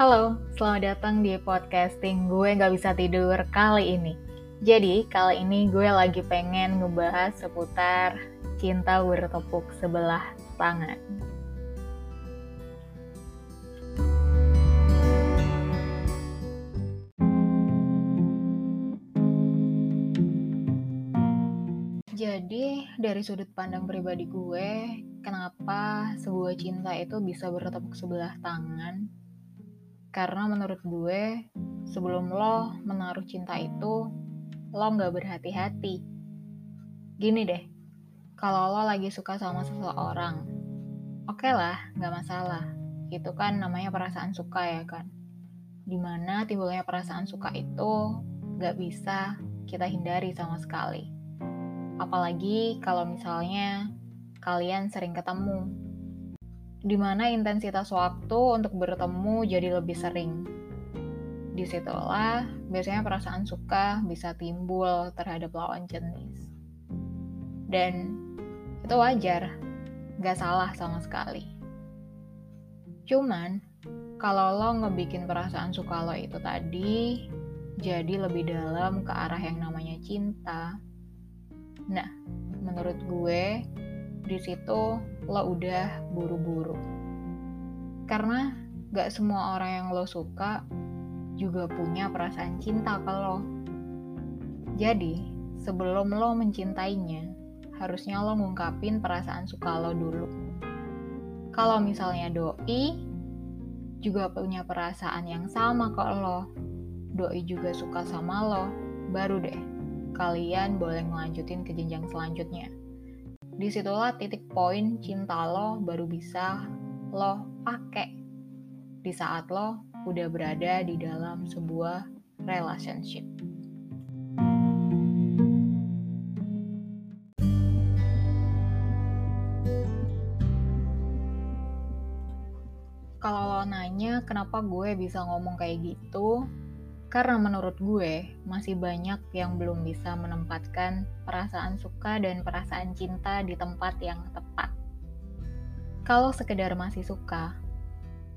Halo, selamat datang di podcasting Gue Gak Bisa Tidur kali ini. Jadi, kali ini gue lagi pengen ngebahas seputar cinta bertepuk sebelah tangan. Jadi, dari sudut pandang pribadi gue, kenapa sebuah cinta itu bisa bertepuk sebelah tangan? Karena menurut gue, sebelum lo menaruh cinta itu, lo nggak berhati-hati. Gini deh, kalau lo lagi suka sama seseorang, oke lah, nggak masalah. Itu kan namanya perasaan suka ya kan? Dimana timbulnya perasaan suka itu nggak bisa kita hindari sama sekali. Apalagi kalau misalnya kalian sering ketemu, dimana intensitas waktu untuk bertemu jadi lebih sering. Disitulah biasanya perasaan suka bisa timbul terhadap lawan jenis. Dan itu wajar, gak salah sama sekali. Cuman, kalau lo ngebikin perasaan suka lo itu tadi jadi lebih dalam ke arah yang namanya cinta, nah, menurut gue di situ lo udah buru-buru. Karena gak semua orang yang lo suka juga punya perasaan cinta ke lo. Jadi, sebelum lo mencintainya, harusnya lo ngungkapin perasaan suka lo dulu. Kalau misalnya doi juga punya perasaan yang sama ke lo, doi juga suka sama lo, baru deh kalian boleh ngelanjutin ke jenjang selanjutnya. Disitulah titik poin cinta lo baru bisa lo pakai di saat lo udah berada di dalam sebuah relationship. Kalau lo nanya kenapa gue bisa ngomong kayak gitu, karena menurut gue, masih banyak yang belum bisa menempatkan perasaan suka dan perasaan cinta di tempat yang tepat. Kalau sekedar masih suka,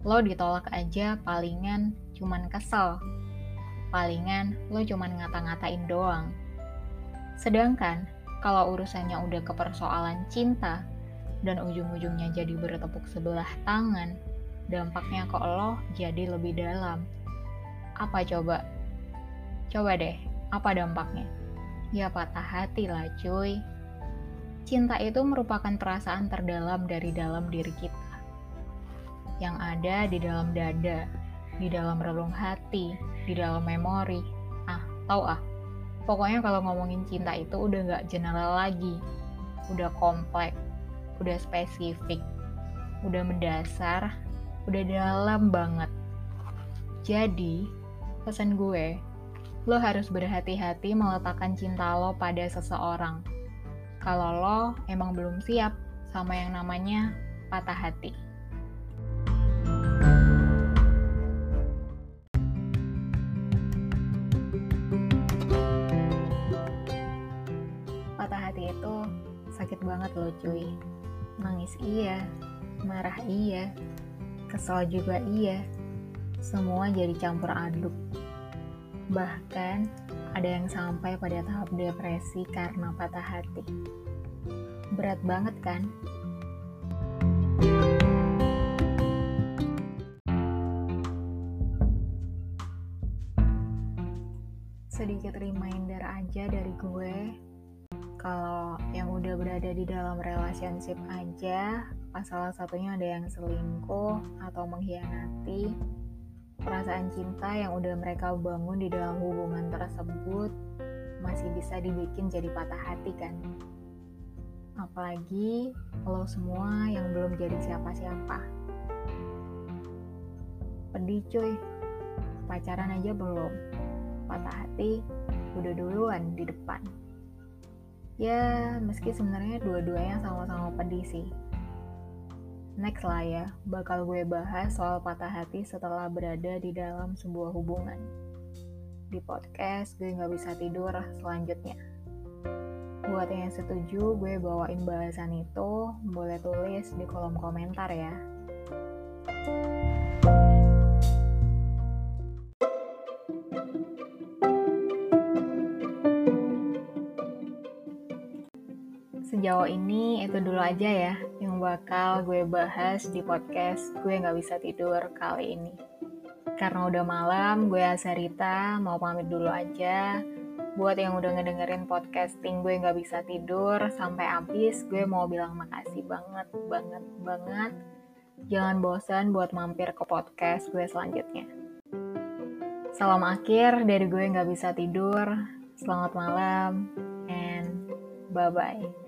lo ditolak aja palingan cuman kesel. Palingan lo cuman ngata-ngatain doang. Sedangkan, kalau urusannya udah ke persoalan cinta, dan ujung-ujungnya jadi bertepuk sebelah tangan, dampaknya ke lo jadi lebih dalam. Apa coba? Coba deh, apa dampaknya? Ya patah hati lah cuy. Cinta itu merupakan perasaan terdalam dari dalam diri kita. Yang ada di dalam dada, di dalam relung hati, di dalam memori. Pokoknya kalau ngomongin cinta itu udah gak general lagi. Udah kompleks, udah spesifik, udah mendasar, udah dalam banget. Jadi, pesan gue, lo harus berhati-hati meletakkan cinta lo pada seseorang kalau lo emang belum siap sama yang namanya patah hati. Patah hati itu sakit banget lo cuy. Nangis iya, marah iya, kesel juga iya, semua jadi campur aduk. Bahkan ada yang sampai pada tahap depresi karena patah hati. Berat banget kan? Sedikit reminder aja dari gue, kalau yang udah berada di dalam relationship aja, pas salah satunya ada yang selingkuh atau mengkhianati, perasaan cinta yang udah mereka bangun di dalam hubungan tersebut masih bisa dibikin jadi patah hati kan? Apalagi lo semua yang belum jadi siapa-siapa. Pedih cuy, pacaran aja belum, patah hati udah duluan di depan. Ya, meski sebenarnya dua-duanya sama-sama pedih sih. Next lah ya, bakal gue bahas soal patah hati setelah berada di dalam sebuah hubungan. Di podcast Gue Gak Bisa Tidur selanjutnya. Buat yang setuju gue bawain bahasan itu, boleh tulis di kolom komentar ya. sejauh ini itu dulu aja ya yang bakal gue bahas di podcast Gue Gak Bisa Tidur kali ini. Karena udah malam, gue Asarita mau pamit dulu aja. Buat yang udah ngedengerin podcasting Gue Gak Bisa Tidur sampai habis, gue mau bilang makasih banget. Jangan bosan buat mampir ke podcast gue selanjutnya. Salam akhir dari Gue Gak Bisa Tidur. Selamat malam and bye-bye.